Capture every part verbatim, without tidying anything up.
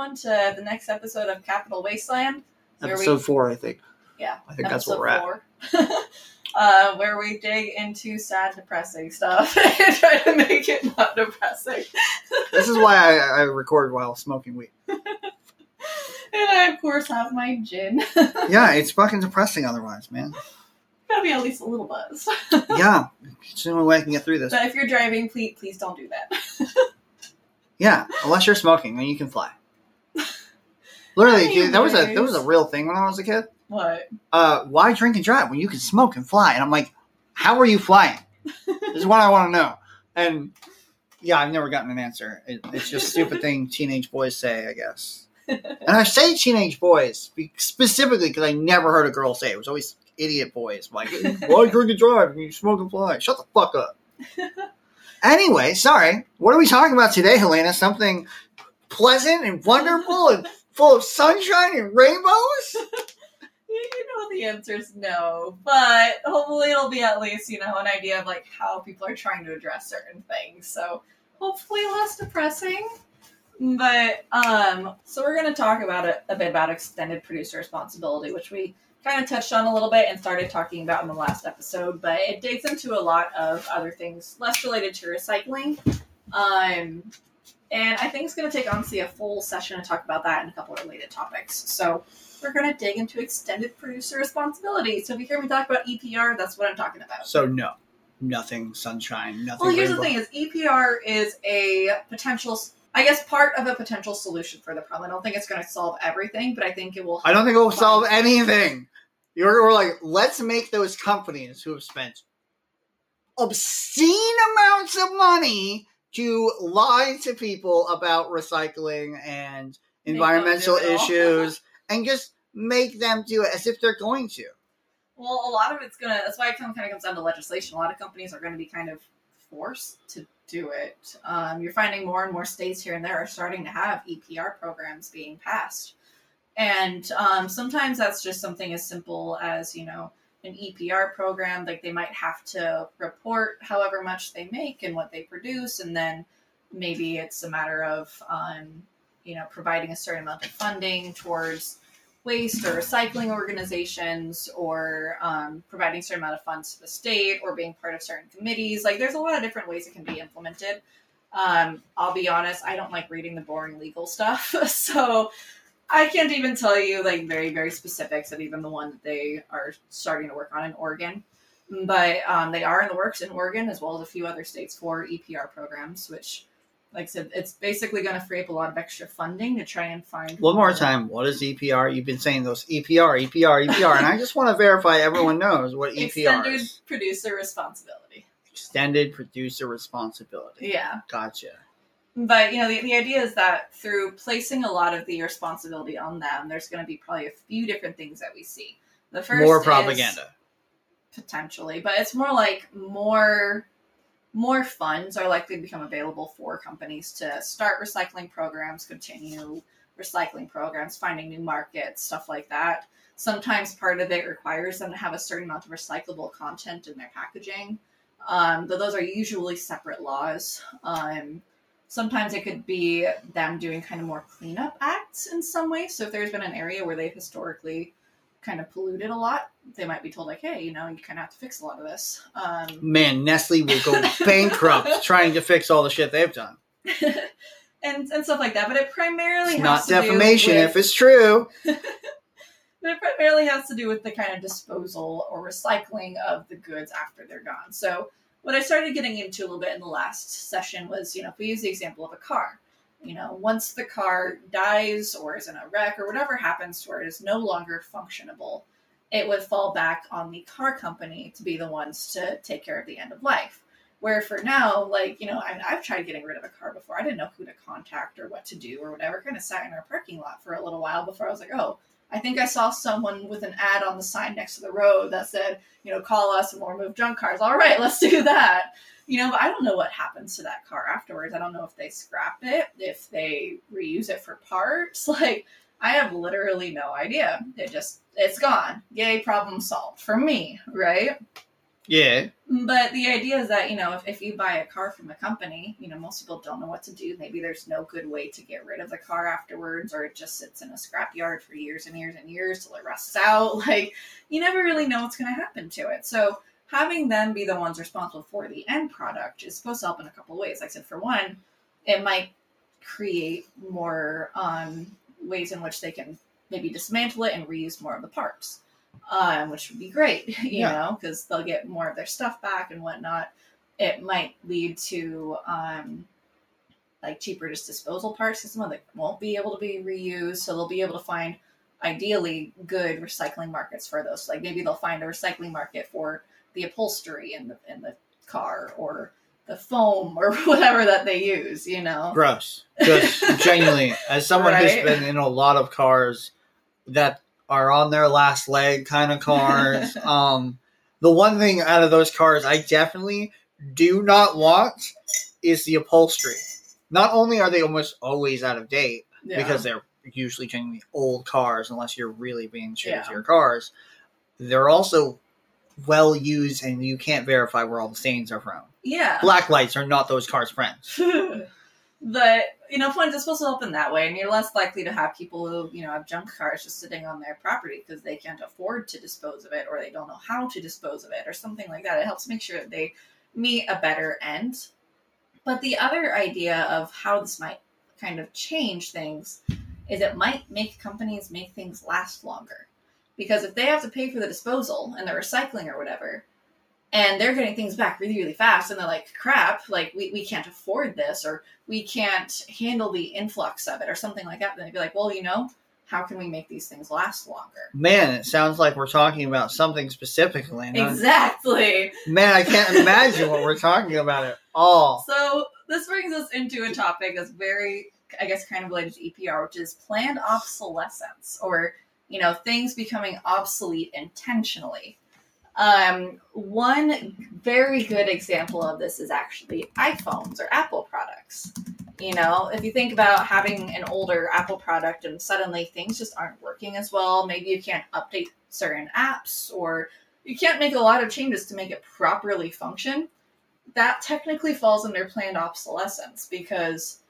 everyone to the next episode of Capital Wasteland. Episode we, four, I think. Yeah. I think that's where we're four. at. uh, where we dig into sad, depressing stuff and try to make it not depressing. This is why I, I record while smoking weed. And I, of course, have my gin. Yeah, it's fucking depressing otherwise, man. Gotta be at least a little buzzed. Yeah. It's the only way I can get through this. But if you're driving, please, please don't do that. Yeah, unless you're smoking, then you can fly. Literally, anyways. that was a that was a real thing when I was a kid. What? Uh, why drink and drive when you can smoke and fly? And I'm like, how are you flying? This is what I want to know. And yeah, I've never gotten an answer. It, it's just a stupid thing teenage boys say, I guess. And I say teenage boys specifically because I never heard a girl say it. It was always idiot boys. I'm like, why drink and drive when you smoke and fly? Shut the fuck up. Anyway, sorry. What are we talking about today, Helena? Something pleasant and wonderful and full of sunshine and rainbows? You know the answer's no, but hopefully it'll be at least, you know, an idea of like how people are trying to address certain things. So hopefully less depressing. But um, so we're going to talk about a, a bit about extended producer responsibility, which we kind of touched on a little bit and started talking about in the last episode, but it digs into a lot of other things less related to recycling. Um, and I think it's going to take honestly a full session to talk about that and a couple of related topics. So we're going to dig into extended producer responsibility. So if you hear me talk about E P R, that's what I'm talking about. So no, nothing sunshine, nothing. Well, here's rainbow. The thing is E P R is a potential, I guess, part of a potential solution for the problem. I don't think it's going to solve everything, but I think it will. I don't think it will solve anything. You're we're like, let's make those companies who have spent obscene amounts of money to lie to people about recycling and environmental issues and just make them do it as if they're going to. Well, a lot of it's going to, that's why it kind of comes down to legislation. A lot of companies are going to be kind of forced to do it. Um, you're finding more and more states here and there are starting to have E P R programs being passed. And um, sometimes that's just something as simple as, you know, an E P R program, like they might have to report however much they make and what they produce. And then maybe it's a matter of, um, you know, providing a certain amount of funding towards waste or recycling organizations or um, providing a certain amount of funds to the state or being part of certain committees. Like there's a lot of different ways it can be implemented. Um, I'll be honest, I don't like reading the boring legal stuff. So I can't even tell you like very, very specifics of even the one that they are starting to work on in Oregon. But um, they are in the works in Oregon as well as a few other states for E P R programs, which like I said, it's basically going to free up a lot of extra funding to try and find... One more time, what is E P R? You've been saying those E P R, E P R, E P R, and I just want to verify everyone knows what E P R Extended is. Extended Producer Responsibility. Extended Producer Responsibility. Yeah. Gotcha. But, you know, the, the idea is that through placing a lot of the responsibility on them, there's going to be probably a few different things that we see. The first More propaganda. Is potentially, but it's more like more... More funds are likely to become available for companies to start recycling programs, continue recycling programs, finding new markets, stuff like that. Sometimes part of it requires them to have a certain amount of recyclable content in their packaging, um, though those are usually separate laws. Um, sometimes it could be them doing kind of more cleanup acts in some way. So if there's been an area where they've historically kind of polluted a lot, they might be told like, hey, you know, you kind of have to fix a lot of this. Um, Man, Nestle will go bankrupt trying to fix all the shit they've done. and and stuff like that. But it primarily it's has to do with... not defamation if it's true. But it primarily has to do with the kind of disposal or recycling of the goods after they're gone. So what I started getting into a little bit in the last session was, you know, if we use the example of a car, you know, once the car dies or is in a wreck or whatever happens to where it is no longer functionable, it would fall back on the car company to be the ones to take care of the end of life. Where for now, like, you know, I mean, I've tried getting rid of a car before. I didn't know who to contact or what to do or whatever. Kind of sat in our parking lot for a little while before I was like, oh, I think I saw someone with an ad on the sign next to the road that said, you know, call us and we'll remove junk cars. All right, let's do that. You know, but I don't know what happens to that car afterwards. I don't know if they scrap it, if they reuse it for parts. Like, I have literally no idea. It just, it's gone. Yay, problem solved for me, right? Yeah. But the idea is that, you know, if, if you buy a car from a company, you know, most people don't know what to do. Maybe there's no good way to get rid of the car afterwards, or it just sits in a scrapyard for years and years and years till it rusts out. Like, you never really know what's going to happen to it. So having them be the ones responsible for the end product is supposed to help in a couple of ways. Like I said, for one, it might create more um, ways in which they can maybe dismantle it and reuse more of the parts. Um, which would be great, you yeah. know, because they'll get more of their stuff back and whatnot. It might lead to, um, like, cheaper just disposal parts, because some of them won't be able to be reused, so they'll be able to find, ideally, good recycling markets for those. Like, maybe they'll find a recycling market for the upholstery in the in the car, or the foam, or whatever that they use, you know? Gross. Just genuinely, as someone right? who's been in a lot of cars that are on their last leg kind of cars. um, the one thing out of those cars I definitely do not want is the upholstery. Not only are they almost always out of date, yeah. because they're usually generally old cars, unless you're really being true yeah. to your cars, they're also well used and you can't verify where all the stains are from. Yeah. Black lights are not those cars' friends. But, you know, funds is supposed to help in that way, and you're less likely to have people who, you know, have junk cars just sitting on their property because they can't afford to dispose of it, or they don't know how to dispose of it, or something like that. It helps make sure that they meet a better end. But the other idea of how this might kind of change things is it might make companies make things last longer. Because if they have to pay for the disposal and the recycling or whatever, and they're getting things back really, really fast, and they're like, crap, like, we, we can't afford this, or we can't handle the influx of it, or something like that. Then they'd be like, well, you know, how can we make these things last longer? Man, it sounds like we're talking about something specifically. Exactly. I'm, man, I can't imagine what we're talking about at all. So this brings us into a topic that's very, I guess, kind of related to E P R, which is planned obsolescence, or, you know, things becoming obsolete intentionally. Um, one very good example of this is actually iPhones or Apple products. You know, if you think about having an older Apple product and suddenly things just aren't working as well, maybe you can't update certain apps, or you can't make a lot of changes to make it properly function, that technically falls under planned obsolescence because,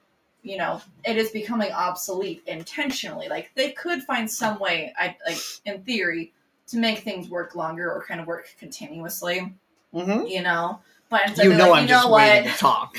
you know, it is becoming obsolete intentionally. Like, they could find some way, I, like, in theory, to make things work longer or kind of work continuously, mm-hmm. you know. But instead, you know, like, I'm you know just what? waiting to talk.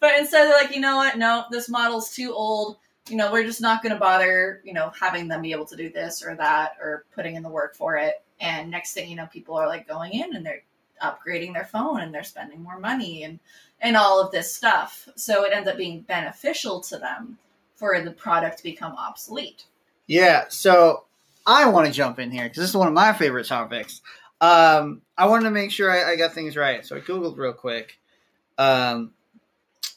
But instead, they're like, you know what? No, this model's too old. You know, we're just not going to bother, you know, having them be able to do this or that or putting in the work for it. And next thing you know, people are like going in and they're upgrading their phone and they're spending more money and and all of this stuff. So it ends up being beneficial to them for the product to become obsolete. Yeah. So I want to jump in here because this is one of my favorite topics. Um, I wanted to make sure I, I got things right. So I Googled real quick. Um,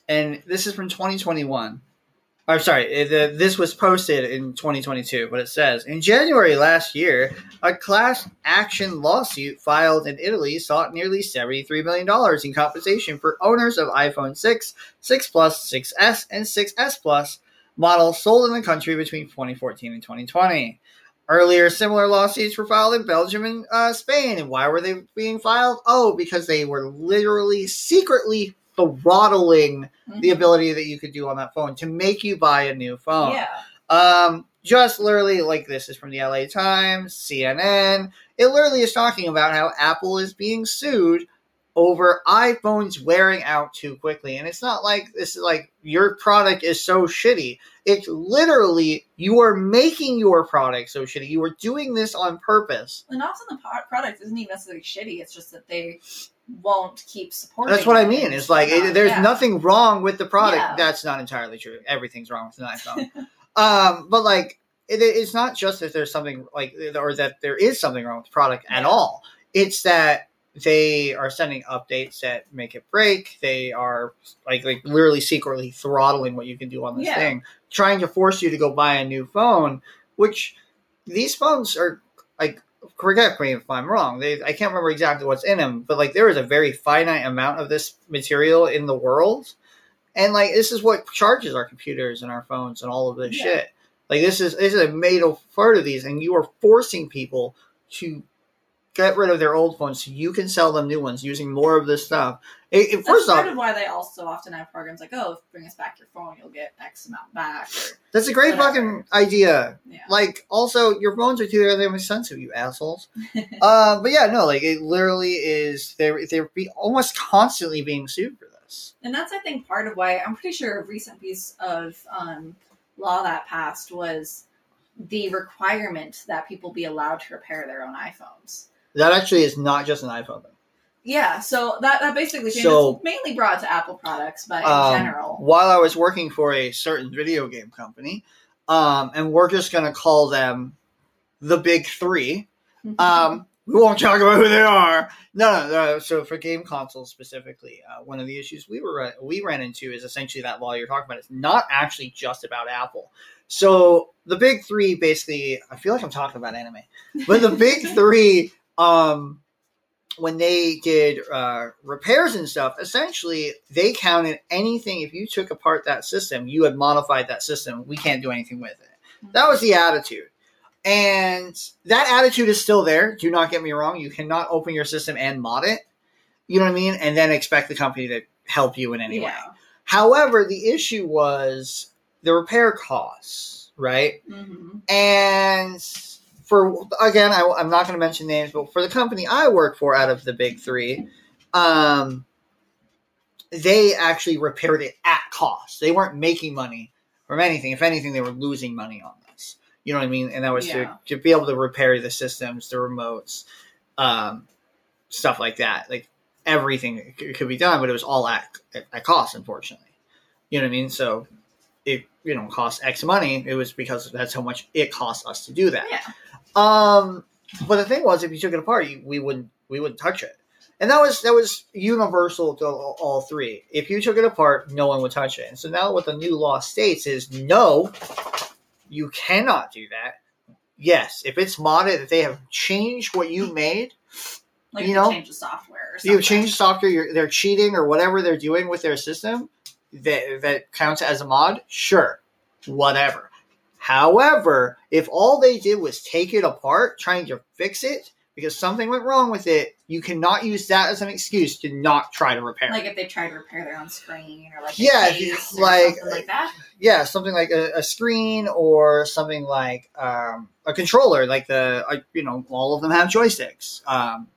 and this is from twenty twenty-one. I'm sorry, it, uh, this was posted in twenty twenty-two, but it says, in January last year, a class action lawsuit filed in Italy sought nearly seventy-three million dollars in compensation for owners of iPhone six, six Plus, six S, and six S Plus models sold in the country between twenty fourteen and twenty twenty. Earlier, similar lawsuits were filed in Belgium and uh, Spain. And why were they being filed? Oh, because they were literally secretly throttling mm-hmm. the ability that you could do on that phone to make you buy a new phone. Yeah. Um, just literally, like, this is from the L A Times, C N N. It literally is talking about how Apple is being sued over iPhones wearing out too quickly. And it's not like this is like your product is so shitty. It's literally you are making your product so shitty. You are doing this on purpose. And often the product isn't even necessarily shitty. It's just that they won't keep supporting. That's what I mean. It's like it, there's yeah. nothing wrong with the product. Yeah. That's not entirely true. Everything's wrong with an iPhone. um, but like it, it's not just that there's something like or that there is something wrong with the product yeah. at all. It's that they are sending updates that make it break. They are like like literally secretly throttling what you can do on this yeah. thing, trying to force you to go buy a new phone, which these phones are like, correct me if I'm wrong. They, I can't remember exactly what's in them, but like there is a very finite amount of this material in the world. And like, this is what charges our computers and our phones and all of this yeah. shit. Like this is, this is a made of part of these and you are forcing people to get rid of their old phones so you can sell them new ones using more of this stuff. It, it, that's first part off, of why they also often have programs like, oh, bring us back your phone, you'll get X amount back. Or that's a great whatever. fucking idea. Yeah. Like, also, your phones are too there, they make sense of you, assholes. uh, but yeah, no, like, it literally is, they're, they're be almost constantly being sued for this. And that's, I think, part of why, I'm pretty sure a recent piece of um, law that passed was the requirement that people be allowed to repair their own iPhones. That actually is not just an iPhone thing. Yeah, so that, that basically changed. So, it's mainly brought to Apple products, but in um, general. While I was working for a certain video game company, um, and we're just going to call them the Big Three. Um, we won't talk about who they are. No, no, no. So for game consoles specifically, uh, one of the issues we were we ran into is essentially that law you're talking about. It's not actually just about Apple. So the Big Three basically, I feel like I'm talking about anime, but the Big Three... Um, when they did uh, repairs and stuff, essentially they counted anything. If you took apart that system, you had modified that system. We can't do anything with it. That was the attitude. And that attitude is still there. Do not get me wrong. You cannot open your system and mod it. You know what I mean? And then expect the company to help you in any yeah. way. However, the issue was the repair costs, right? Mm-hmm. And... For, again, I, I'm not going to mention names, but for the company I work for out of the Big Three, um, they actually repaired it at cost. They weren't making money from anything. If anything, they were losing money on this. You know what I mean? And that was yeah. to, to be able to repair the systems, the remotes, um, stuff like that. Like everything could be done, but it was all at, at cost, unfortunately. You know what I mean? So it you know cost X money. It was because that's how much it cost us to do that. Yeah. Um, but the thing was, if you took it apart, you, we wouldn't, we wouldn't touch it. And that was, that was universal to all, all three. If you took it apart, no one would touch it. And so now what the new law states is, no, you cannot do that. Yes. If it's modded, if they have changed what you made, like you know, change the software or something. You've changed software, you're, they're cheating or whatever they're doing with their system that, that counts as a mod. Sure. Whatever. However, if all they did was take it apart, trying to fix it, because something went wrong with it, you cannot use that as an excuse to not try to repair like it. Like if they tried to repair their own screen or like a yeah, case or like, something like that? Yeah, something like a, a screen or something like um, a controller. Like, the uh, you know, all of them have joysticks. Um,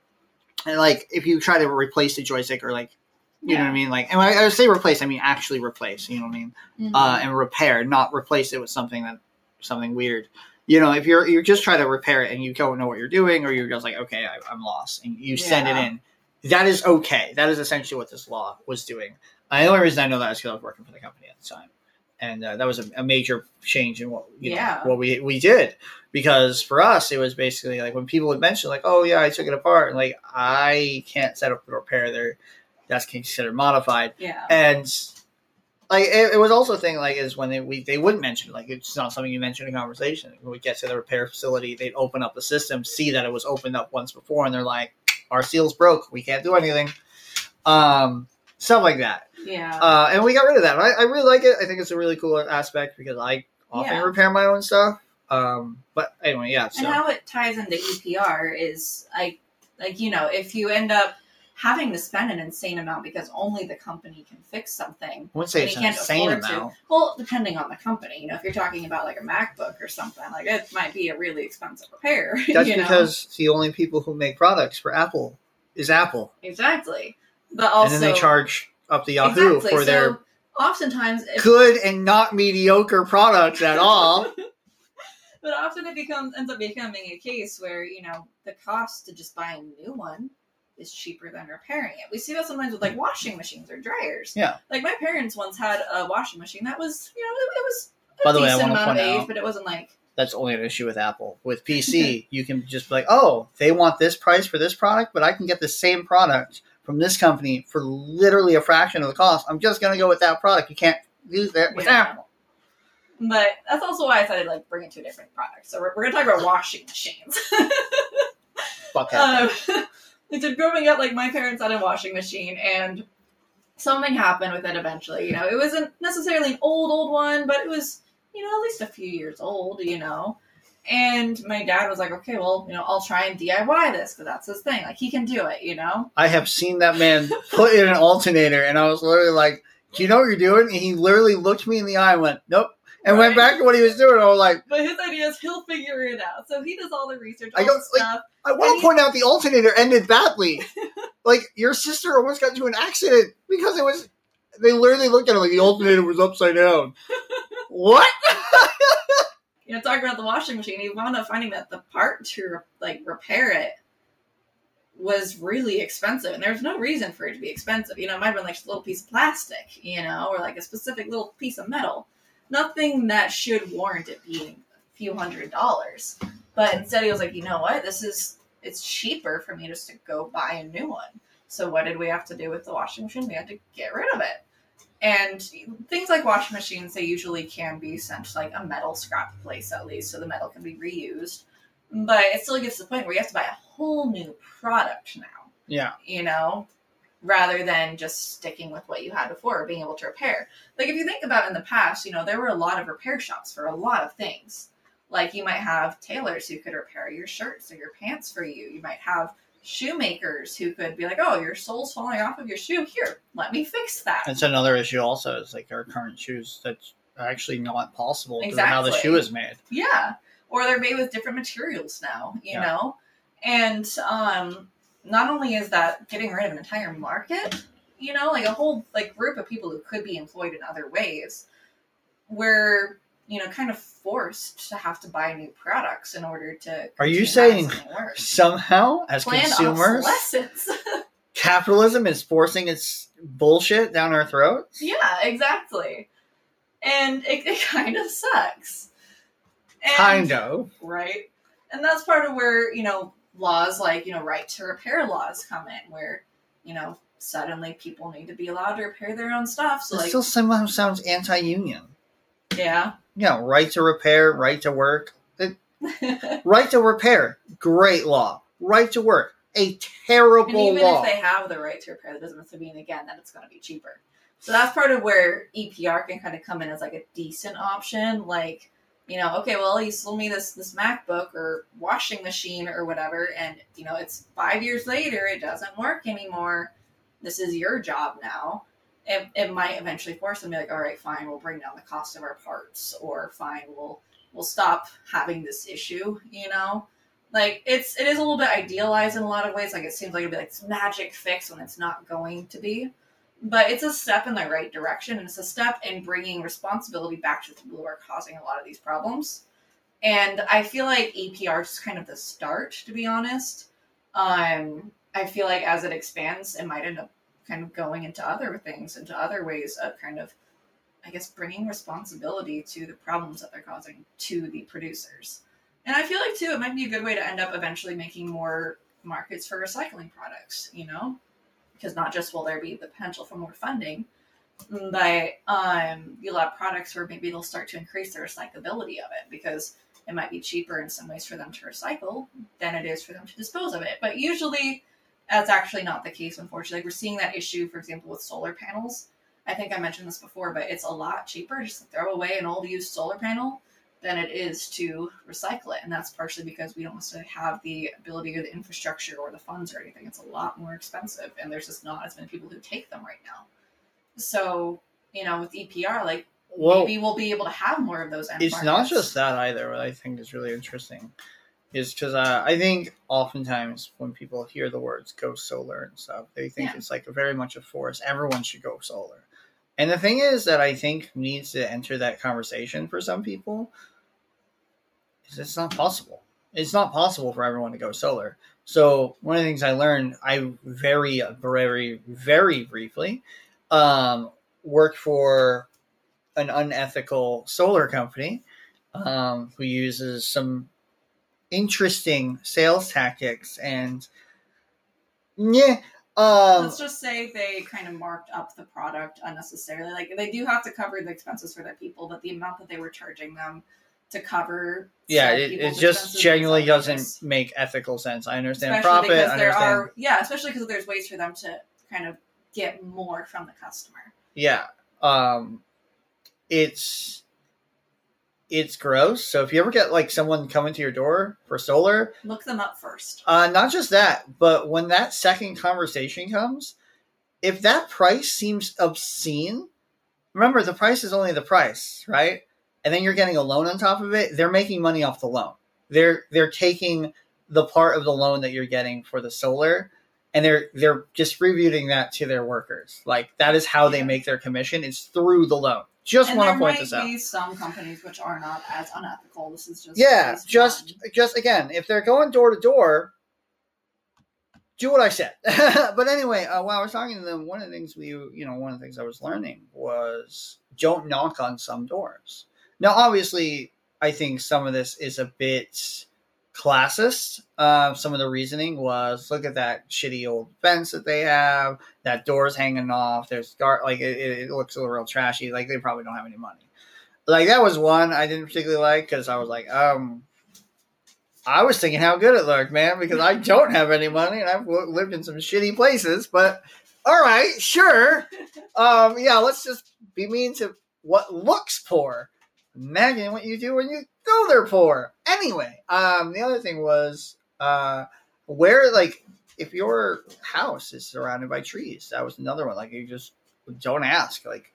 and like if you try to replace the joystick or like, you yeah. know what I mean? Like, and when I, I say replace, I mean actually replace, you know what I mean? Mm-hmm. Uh, and repair, not replace it with something that something weird, you know. If you're you're just trying to repair it and you don't know what you're doing, or you're just like, okay, I, I'm lost, and you yeah. send it in, that is okay. That is essentially what this law was doing. Uh, the only reason I know that is because I was working for the company at the time, and uh, that was a, a major change in what you yeah. know, what we we did. Because for us, it was basically like when people would mention like, oh yeah, I took it apart, and like I can't set up the repair there. That's considered modified. Yeah, and. Like it, it was also a thing like is when they we, they wouldn't mention it. Like it's not something you mention in conversation. When we get to the repair facility, they'd open up the system, see that it was opened up once before, and they're like, our seal's broke, we can't do anything. Um, stuff like that. Yeah. Uh, and we got rid of that. I, I really like it. I think it's a really cool aspect because I often yeah. repair my own stuff. Um, but anyway, yeah. So. And how it ties into E P R is like like you know, if you end up having to spend an insane amount because only the company can fix something. I wouldn't say it's an insane amount. To. Well, depending on the company. You know, if you're talking about like a MacBook or something, like it might be a really expensive repair. That's you know? because the only people who make products for Apple is Apple. Exactly. But also, and then they charge up the Yahoo exactly. for so their oftentimes if, good and not mediocre products at all. But often it becomes ends up becoming a case where, you know, the cost to just buy a new one is cheaper than repairing it. We see that sometimes with like washing machines or dryers. Yeah. Like my parents once had a washing machine that was, you know, it, it was a By the decent way, I amount of age, out, but it wasn't like. That's only an issue with Apple. With P C, you can just be like, oh, they want this price for this product, but I can get the same product from this company for literally a fraction of the cost. I'm just going to go with that product. You can't use that with yeah. Apple. But that's also why I decided like bring it to a different product. So we're, we're going to talk about washing machines. Fuck that. Um, It's growing up, like, my parents had a washing machine, and something happened with it eventually, you know. It wasn't necessarily an old, old one, but it was, you know, at least a few years old, you know. And my dad was like, okay, well, you know, I'll try and D I Y this because that's his thing. Like, he can do it, you know? I have seen that man put in an alternator, and I was literally like, do you know what you're doing? And he literally looked me in the eye and went, nope. And right. went back to what he was doing. I was like... But his idea is he'll figure it out. So he does all the research, all I don't, the stuff. Like, I want to point out the alternator ended badly. Like, your sister almost got into an accident because it was... They literally looked at it like the alternator was upside down. What? You know, talking about the washing machine, he wound up finding that the part to, like, repair it was really expensive. And there was no reason for it to be expensive. You know, it might have been, like, a little piece of plastic, you know, or, like, a specific little piece of metal. Nothing that should warrant it being a few hundred dollars. But instead he was like, you know what? This is, it's cheaper for me just to go buy a new one. So what did we have to do with the washing machine? We had to get rid of it. And things like washing machines, they usually can be sent to like a metal scrap place at least, so the metal can be reused. But it still gets to the point where you have to buy a whole new product now. Yeah. You know? Rather than just sticking with what you had before or being able to repair. Like, if you think about in the past, you know, there were a lot of repair shops for a lot of things. Like, you might have tailors who could repair your shirts or your pants for you. You might have shoemakers who could be like, oh, your sole's falling off of your shoe. Here, let me fix that. That's another issue also. It's like our current shoes, that's actually not possible exactly. Because of how the shoe is made. Yeah. Or they're made with different materials now, you yeah. know? And, um... not only is that getting rid of an entire market, you know, like a whole like group of people who could be employed in other ways, we're, you know, kind of forced to have to buy new products in order to. Are you saying somehow as planned consumers, capitalism is forcing its bullshit down our throats? Yeah, exactly. And it, it kind of sucks. And, kind of. Right. And that's part of where, you know, laws like, you know, right to repair laws come in where, you know, suddenly people need to be allowed to repair their own stuff. So it like, still somehow sounds anti-union. Yeah. Yeah, right to repair, right to work. It, right to repair, great law. Right to work, a terrible law. And even law. If they have the right to repair, that doesn't necessarily mean, again, that it's going to be cheaper. So that's part of where E P R can kind of come in as like a decent option, like, you know, okay, well, you sold me this, this MacBook or washing machine or whatever, and, you know, it's five years later, it doesn't work anymore. This is your job now. It, it might eventually force them to be like, all right, fine, we'll bring down the cost of our parts, or fine, we'll we'll stop having this issue, you know? Like, it's, it is a little bit idealized in a lot of ways. Like, it seems like it'll be like this magic fix when it's not going to be. But it's a step in the right direction, and it's a step in bringing responsibility back to the people who are causing a lot of these problems. And I feel like E P R is kind of the start, to be honest. Um, I feel like as it expands, it might end up kind of going into other things, into other ways of kind of, I guess, bringing responsibility to the problems that they're causing to the producers. And I feel like, too, it might be a good way to end up eventually making more markets for recycling products, you know? Because not just will there be the potential for more funding, but um, you'll have products where maybe they'll start to increase the recyclability of it because it might be cheaper in some ways for them to recycle than it is for them to dispose of it. But usually that's actually not the case, unfortunately. Like, we're seeing that issue, for example, with solar panels. I think I mentioned this before, but it's a lot cheaper just to throw away an old used solar panel than it is to recycle it. And that's partially because we don't necessarily have the ability or the infrastructure or the funds or anything. It's a lot more expensive, and there's just not as many people who take them right now. So, you know, with E P R, like, well, maybe we'll be able to have more of those. It's not just that either, what I think is really interesting is because uh, I think oftentimes when people hear the words go solar and stuff, they think yeah. it's like very much a force. Everyone should go solar. And the thing is that I think needs to enter that conversation for some people it's not possible. It's not possible for everyone to go solar. So one of the things I learned, I very, very, very briefly um, worked for an unethical solar company um, who uses some interesting sales tactics and yeah. Um, Let's just say they kind of marked up the product unnecessarily. Like, they do have to cover the expenses for their people, but the amount that they were charging them to cover yeah it, it just genuinely doesn't make ethical sense. I understand especially profit because there understand. Are yeah especially because there's ways for them to kind of get more from the customer. Yeah um it's it's gross. So if you ever get like someone coming to your door for solar, look them up first. Uh, not just that, but when that second conversation comes, if that price seems obscene, remember the price is only the price, right? And then you're getting a loan on top of it. They're making money off the loan. They're they're taking the part of the loan that you're getting for the solar, and they're they're distributing that to their workers. Like that is how yeah. they make their commission. It's through the loan. Just and want to point this out. There might be some companies which are not as unethical. This is just yeah, just fun. just again, if they're going door to door, do what I said. But anyway, uh, while I was talking to them, one of the things we, you know, one of the things I was learning was don't knock on some doors. Now, obviously, I think some of this is a bit classist. Uh, some of the reasoning was, look at that shitty old fence that they have. That door's hanging off. There's gar- like it, it looks a little real trashy. Like they probably don't have any money. Like that was one I didn't particularly like because I was like, um, I was thinking how good it looked, man, because I don't have any money and I've lived in some shitty places. But all right, sure, um, yeah, let's just be mean to what looks poor. Imagine what you do when you go there for. Anyway, um, the other thing was uh, where, like, if your house is surrounded by trees, that was another one. Like, you just don't ask. Like,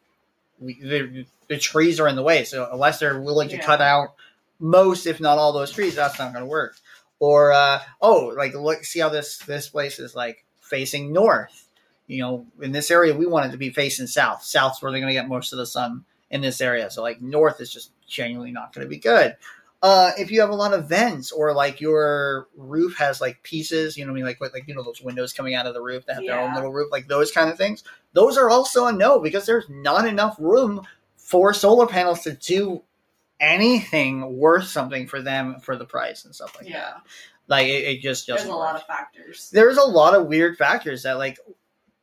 we, the, the trees are in the way. So unless they're willing yeah. to cut out most, if not all those trees, that's not going to work. Or, uh, oh, like, look, see how this, this place is, like, facing north. You know, in this area, we want it to be facing south. South's where they're going to get most of the sun in this area. So like north is just genuinely not going to be good. Uh, if you have a lot of vents or like your roof has like pieces, you know what I mean? Like, like, you know, those windows coming out of the roof that have yeah. their own little roof, like those kind of things. Those are also a no because there's not enough room for solar panels to do anything worth something for them for the price and stuff like yeah. that. Like it, it just, just, there's a lot of factors. There's a lot of weird factors that like,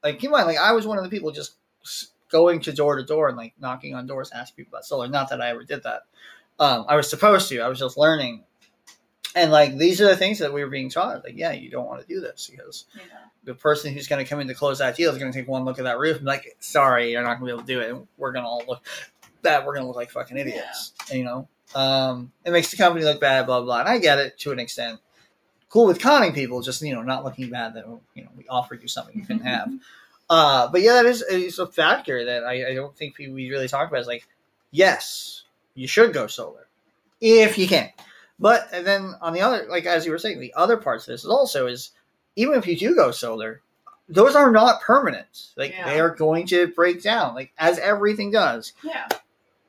like keep in mind, like I was one of the people just going to door to door and like knocking on doors, asking people about solar. Not that I ever did that. Um, I was supposed to, I was just learning. And like, these are the things that we were being taught. Like, yeah, you don't want to do this because yeah. the person who's going to come in to close that deal is going to take one look at that roof and be like, sorry, you're not going to be able to do it. And we're going to all look bad. We're going to look like fucking idiots. Yeah. You know, um, it makes the company look bad, blah, blah. And I get it to an extent. Cool with conning people, just, you know, not looking bad that, you know, we offered you something you couldn't have. Uh, but yeah, that is, is a factor that I, I don't think we really talk about. It's like, yes, you should go solar if you can. But and then on the other, like as you were saying, the other parts of this is also is even if you do go solar, those are not permanent. Like yeah. they are going to break down, like as everything does. Yeah.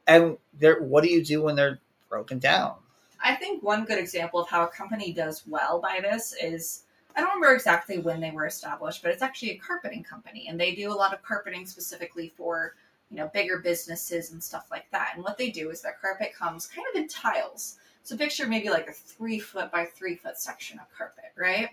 And they're, what do you do when they're broken down? I think one good example of how a company does well by this is, I don't remember exactly when they were established, but it's actually a carpeting company, and they do a lot of carpeting specifically for, you know, bigger businesses and stuff like that. And what they do is their carpet comes kind of in tiles. So picture maybe like a three foot by three foot section of carpet, right?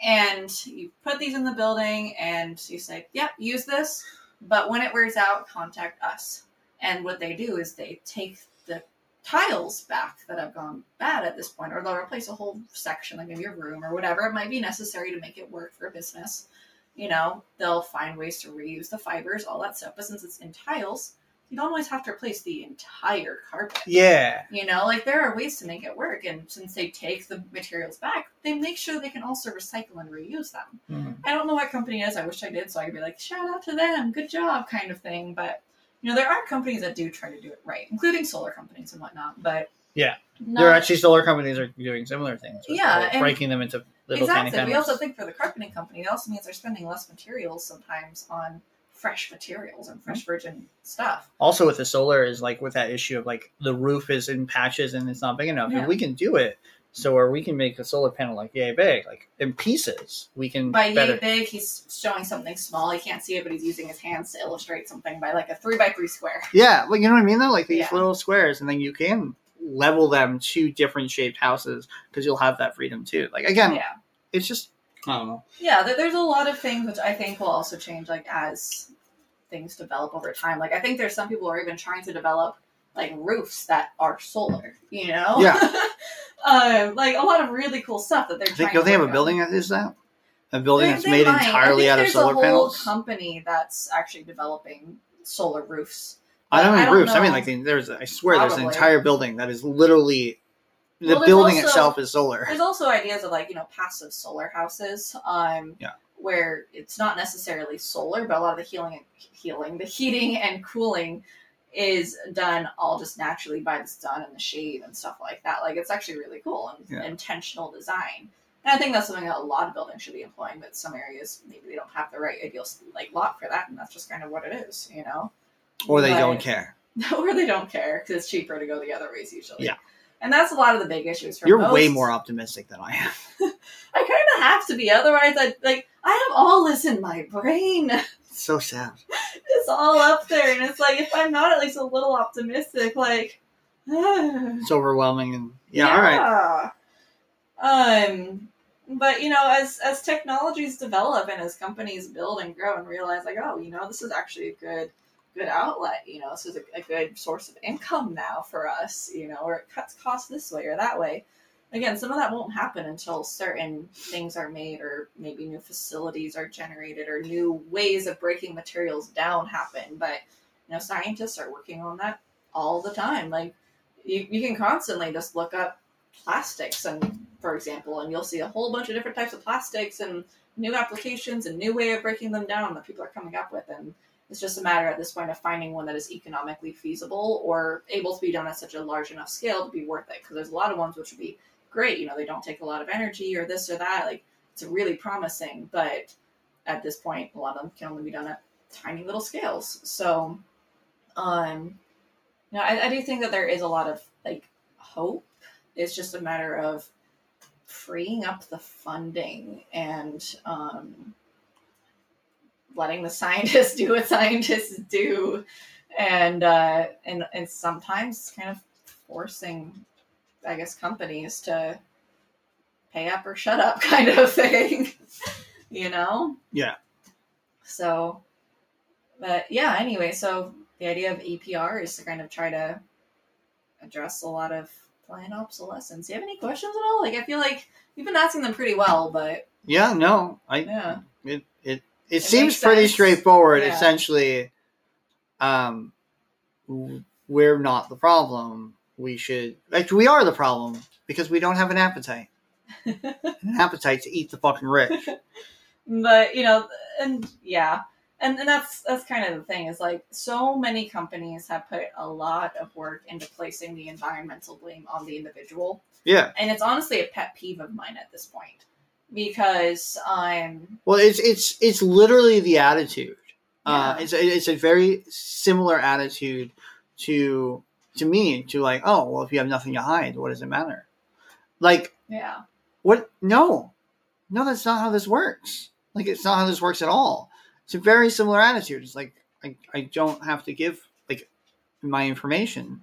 And you put these in the building and you say, yep, yeah, use this. But when it wears out, contact us. And what they do is they take the tiles back that have gone bad at this point, or they'll replace a whole section, like maybe your room or whatever it might be necessary to make it work for a business. You know, they'll find ways to reuse the fibers, all that stuff. But since it's in tiles, you don't always have to replace the entire carpet. Yeah. You know, like there are ways to make it work. And since they take the materials back, they make sure they can also recycle and reuse them. Mm-hmm. I don't know what company it is. I wish I did. So I could be like, shout out to them. Good job kind of thing. But you know, there are companies that do try to do it right, including solar companies and whatnot, but... Yeah. Not... There are actually solar companies are doing similar things. Yeah. And breaking them into little exactly. tiny Exactly. We also think for the carpeting company, it also means they're spending less materials sometimes on fresh materials and fresh virgin stuff. Also with the solar is like with that issue of like the roof is in patches and it's not big enough. Yeah. And we can do it. So where we can make a solar panel like yay big, like in pieces, we can by better... yay big. He's showing something small. He can't see it, but he's using his hands to illustrate something by like a three by three square. Yeah, well, you know what I mean though, like these yeah. little squares, and then you can level them to different shaped houses because you'll have that freedom too. Like again, yeah. it's just I don't know. Yeah, there's a lot of things which I think will also change, like as things develop over time. Like I think there's some people who are even trying to develop like roofs that are solar, you know? Yeah. Uh, like a lot of really cool stuff that they're. I think, trying don't to they have a on. building that is that a building they, that's they made might. entirely out of solar panels? There's a whole panels? company that's actually developing solar roofs I don't mean I don't roofs. Know. I mean, like, there's, I swear, Probably. there's an entire building that is literally, the well, building also, itself is solar. There's also ideas of, like, you know, passive solar houses. Um, yeah. Where it's not necessarily solar, but a lot of the healing, healing, the heating and cooling is done all just naturally by the sun and the shade and stuff like that. Like, it's actually really cool and yeah. intentional design. And I think that's something that a lot of buildings should be employing, but some areas maybe they don't have the right ideal, like, lot for that, and that's just kind of what it is, you know? Or they but, don't care. Or they don't care, because it's cheaper to go the other ways usually. Yeah. And that's a lot of the big issues for You're most. way more optimistic than I am. I kind of have to be, otherwise I like I have all this in my brain. It's so sad. It's all up there, and it's like, if I'm not at least a little optimistic, like... it's overwhelming, and yeah, yeah, all right. Um, but, you know, as as technologies develop and as companies build and grow and realize, like, oh, you know, this is actually a good... good outlet, you know, so it's a, a good source of income now for us, you know, or it cuts costs this way or that way. Again, some of that won't happen until certain things are made, or maybe new facilities are generated, or new ways of breaking materials down happen. But, you know, scientists are working on that all the time. Like, you, you can constantly just look up plastics, and for example, and you'll see a whole bunch of different types of plastics and new applications and new way of breaking them down that people are coming up with. And it's just a matter at this point of finding one that is economically feasible or able to be done at such a large enough scale to be worth it. Because there's a lot of ones which would be great. You know, they don't take a lot of energy or this or that. Like, it's really promising. But at this point, a lot of them can only be done at tiny little scales. So, um, you know, I, I do think that there is a lot of, like, hope. It's just a matter of freeing up the funding and, um, letting the scientists do what scientists do, and uh, and and sometimes kind of forcing, I guess, companies to pay up or shut up kind of thing, you know? Yeah. So, but yeah, anyway, so the idea of E P R is to kind of try to address a lot of planned obsolescence. Do you have any questions at all? Like, I feel like you've been asking them pretty well, but... Yeah, no, I... Yeah. It, it, It, it seems pretty sense. straightforward. Yeah. Essentially, um, we're not the problem. We should... Like, we are the problem because we don't have an appetite. An appetite to eat the fucking rich. But, you know, and yeah. And, and that's that's kind of the thing, is like, so many companies have put a lot of work into placing the environmental blame on the individual. Yeah. And it's honestly a pet peeve of mine at this point. Because I'm well, it's it's it's literally the attitude. Yeah. Uh, it's it's a very similar attitude to to me to like, oh well, if you have nothing to hide, what does it matter? Like, yeah, what? No, no, that's not how this works. Like, it's not how this works at all. It's a very similar attitude. It's like I I don't have to give like my information,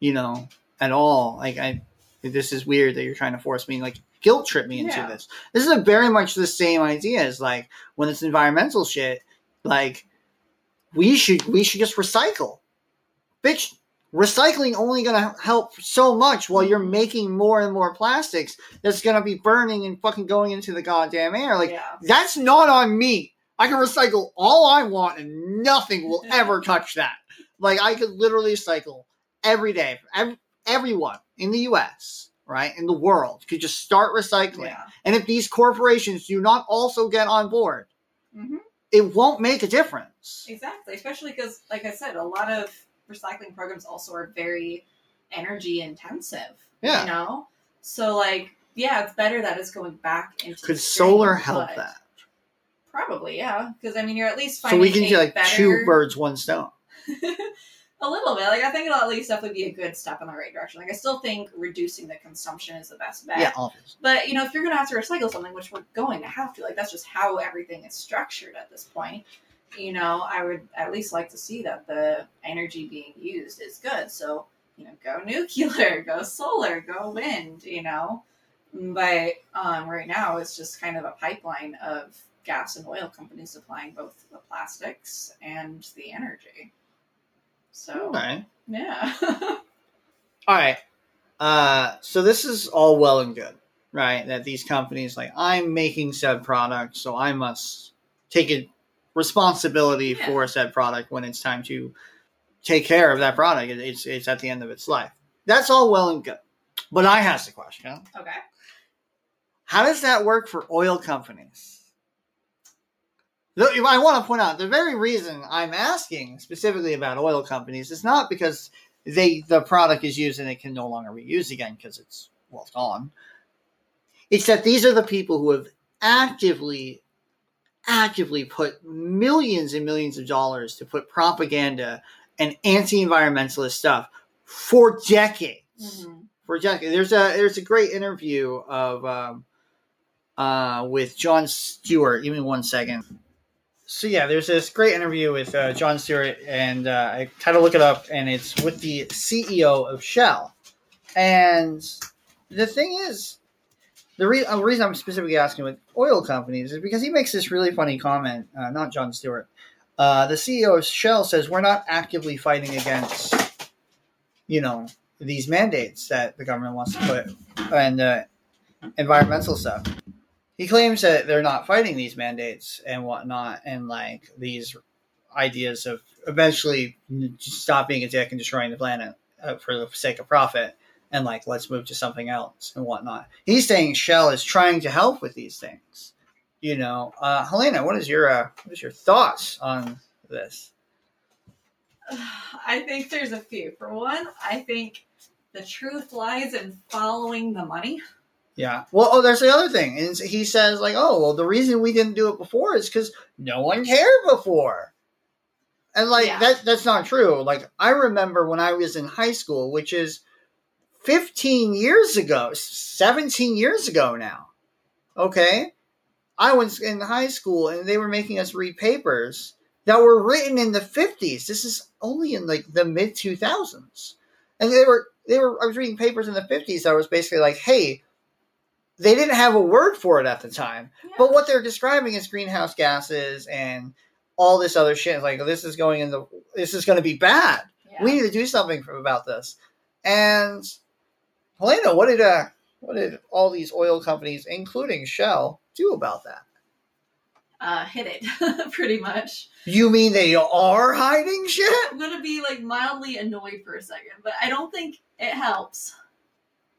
you know, at all. Like I, this is weird that you're trying to force me like. guilt trip me into yeah. this. This is a very much the same idea as like when it's environmental shit, like we should we should just recycle. Bitch, recycling only gonna help so much while you're making more and more plastics that's gonna be burning and fucking going into the goddamn air. Like yeah. that's not on me. I can recycle all I want and nothing will ever touch that. Like I could literally cycle every day. Every, everyone in the U S right, in the world, could just start recycling. Yeah. And if these corporations do not also get on board, mm-hmm. it won't make a difference. Exactly, especially because, like I said, a lot of recycling programs also are very energy intensive, yeah. you know? So, like, yeah, it's better that it's going back into... Could solar help that? Probably, yeah, because, I mean, you're at least finding... So we can do, like, better... two birds, one stone. A little bit. Like, I think it'll at least definitely be a good step in the right direction. Like, I still think reducing the consumption is the best bet. Yeah, obviously. But, you know, if you're going to have to recycle something, which we're going to have to, like, that's just how everything is structured at this point, you know, I would at least like to see that the energy being used is good. So, you know, go nuclear, go solar, go wind, you know. But um, right now it's just kind of a pipeline of gas and oil companies supplying both the plastics and the energy. So, okay. yeah. All right. Uh, so this is all well and good, right? That these companies, like, I'm making said product, so I must take a responsibility yeah. for said product when it's time to take care of that product, it, it's it's at the end of its life. That's all well and good. But I asked a question. Okay. How does that work for oil companies? I want to point out, the very reason I'm asking specifically about oil companies is not because they the product is used and it can no longer be used again because it's, well, it's gone. It's that these are the people who have actively, actively put millions and millions of dollars to put propaganda and anti-environmentalist stuff for decades. Mm-hmm. For decades. There's a there's a great interview of um, uh, with John Stewart. Give me one second. So yeah, there's this great interview with uh, John Stewart, and uh, I tried to look it up, and it's with the C E O of Shell. And the thing is, the re- reason I'm specifically asking with oil companies is because he makes this really funny comment, uh, not John Stewart. Uh, the C E O of Shell says, we're not actively fighting against, you know, these mandates that the government wants to put and uh, environmental stuff. He claims that they're not fighting these mandates and whatnot, and like these ideas of eventually stop being a dick and destroying the planet uh, for the sake of profit, and like let's move to something else and whatnot. He's saying Shell is trying to help with these things. You know, uh, Helena, what is your uh, what is your thoughts on this? I think there's a few. For one, I think the truth lies in following the money. Yeah. Well, oh, there's the other thing. And he says, like, oh, well, the reason we didn't do it before is because no one cared before. And, like, yeah. that that's not true. Like, I remember when I was in high school, which is fifteen years ago, seventeen years ago now. Okay? I was in high school, and they were making us read papers that were written in the fifties. This is only in, like, the mid two thousands. And they were, they were I was reading papers in the fifties that was basically like, hey, they didn't have a word for it at the time. Yeah. But what they're describing is greenhouse gases and all this other shit. It's like, this is going in the, this is going to be bad. Yeah. We need to do something for, about this. And Helena, what did uh, what did all these oil companies, including Shell, do about that? Uh, hit it, pretty much. You mean they are hiding shit? I'm going to be like mildly annoyed for a second, but I don't think it helps.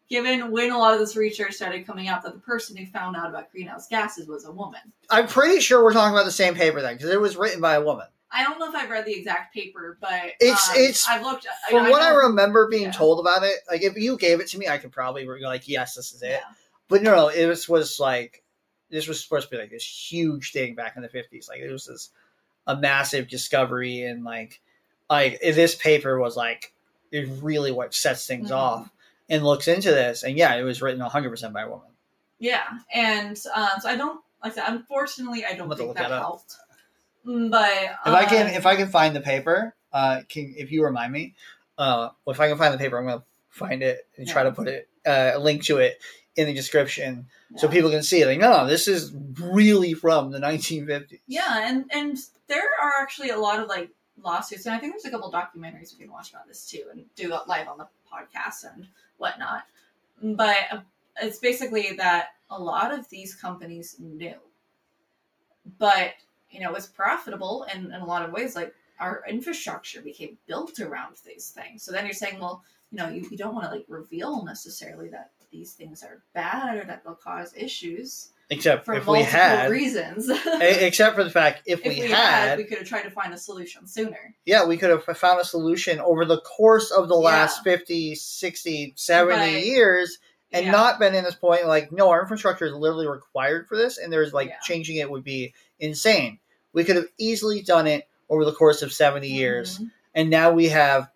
Given when a lot of this research started coming out that the person who found out about greenhouse gases was a woman. I'm pretty sure we're talking about the same paper then, because it was written by a woman. I don't know if I've read the exact paper, but it's um, it's. I've looked. From I, what I, I remember being yeah. told about it, like if you gave it to me, I could probably be like, yes, this is it. Yeah. But no, no, it was, was like, this was supposed to be like this huge thing back in the fifties. Like it was this, a massive discovery, and like, like this paper was like, it really what sets things mm-hmm. off. And looks into this, and yeah, it was written one hundred percent by a woman. Yeah, and um, so I don't, like I said, unfortunately, I don't think that, that helped. But if um, I can, if I can find the paper, uh, can if you remind me, uh, if I can find the paper, I'm gonna find it and yeah. try to put it uh, a link to it in the description yeah. so people can see it. Like, no, no, this is really from the nineteen fifties. Yeah, and and there are actually a lot of like lawsuits, and I think there's a couple documentaries we can watch about this too, and do it live on the podcast and whatnot. But it's basically that a lot of these companies knew, but you know, it's profitable in, in a lot of ways. Like our infrastructure became built around these things. So then you're saying, well, you know, you, you don't want to like reveal necessarily that these things are bad or that they'll cause issues. Except for if multiple we had reasons. Except for the fact if, if we, we had, had, we could have tried to find a solution sooner. Yeah, we could have found a solution over the course of the last yeah. fifty, sixty, seventy right. years, and yeah. not been in this point like, no, our infrastructure is literally required for this, and there's like yeah. changing it would be insane. We could have easily done it over the course of seventy mm-hmm. years, and now we have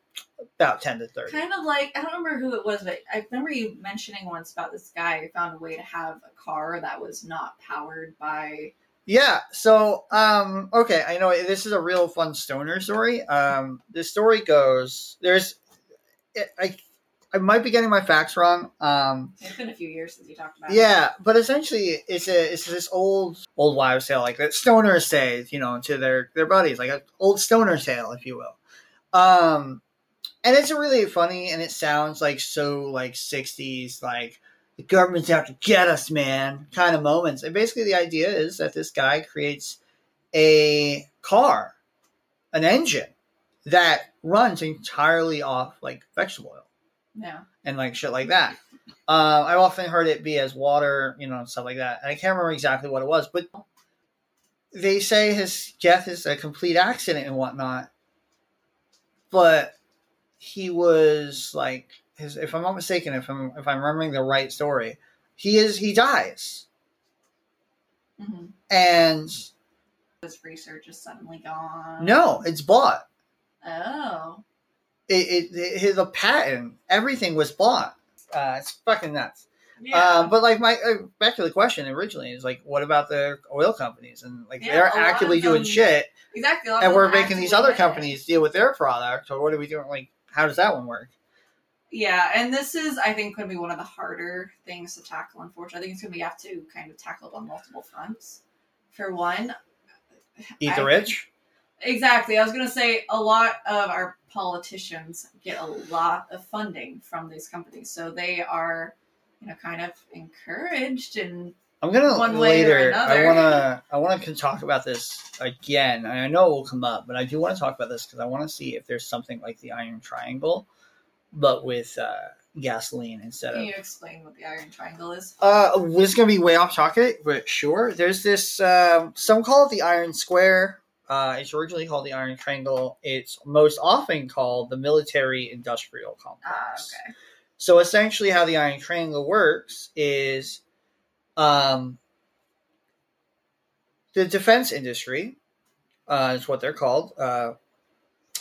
about ten to thirty. Kind of like, I don't remember who it was, but I remember you mentioning once about this guy who found a way to have a car that was not powered by... Yeah, so, um, okay, I know this is a real fun stoner story. Um, the story goes, there's... It, I I might be getting my facts wrong. Um, it's been a few years since you talked about yeah, it. Yeah, but essentially, it's a, it's this old old wives' tale, like that stoners say, you know, to their, their buddies, like an old stoner's tale, if you will. Um... And it's really funny, and it sounds like so like sixties, like the government's out to get us, man, kind of moments. And basically the idea is that this guy creates a car, an engine that runs entirely off like vegetable oil. Yeah. And like shit like that. Uh, I've often heard it be as water, you know, and stuff like that. And I can't remember exactly what it was, but they say his death is a complete accident and whatnot. But he was like, his, if I'm not mistaken, if I'm if I'm remembering the right story, he is he dies. Mm-hmm. And his research is suddenly gone. No, it's bought. Oh. It, it, it his a patent, everything was bought. Uh, it's fucking nuts. Yeah. Uh, but like my uh, back to the question originally is like, what about the oil companies? And like yeah, they're actively doing them, shit. Exactly. And we're making these other companies deal with their product. Or what are we doing? Like, how does that one work? Yeah, and this is, I think, could be one of the harder things to tackle. Unfortunately, I think it's going to be have to kind of tackle it on multiple fronts. For one, eat the I, rich. Exactly. I was going to say a lot of our politicians get a lot of funding from these companies. So they are, you know, kind of encouraged in I'm gonna one way later, or another. I want to I want to talk about this again. I know it will come up, but I do want to talk about this because I want to see if there's something like the Iron Triangle, but with uh, gasoline instead of... Can you explain what the Iron Triangle is? Uh, this is going to be way off topic, but sure. There's this... Um, some call it the Iron Square... Uh, it's originally called the Iron Triangle. It's most often called the military-industrial complex. Ah, okay. So essentially how the Iron Triangle works is um, the defense industry uh, is what they're called. Uh,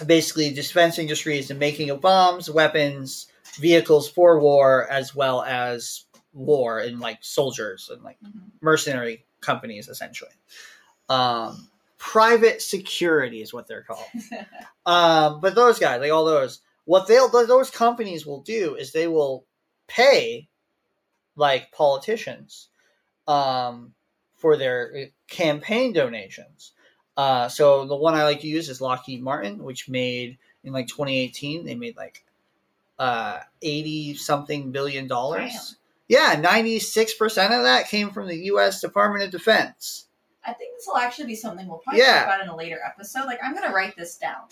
basically, the defense industry is the making of bombs, weapons, vehicles for war, as well as war and, like, soldiers and, like, mm-hmm. mercenary companies, essentially. Um Private security is what they're called. um, but those guys, like all those, what they'll those companies will do is they will pay like politicians um, for their campaign donations. Uh, so the one I like to use is Lockheed Martin, which made in like twenty eighteen they made like uh, eighty something billion dollars. Yeah, ninety-six percent of that came from the U S Department of Defense. I think this will actually be something we'll probably yeah. talk about in a later episode. Like, I'm going to write this down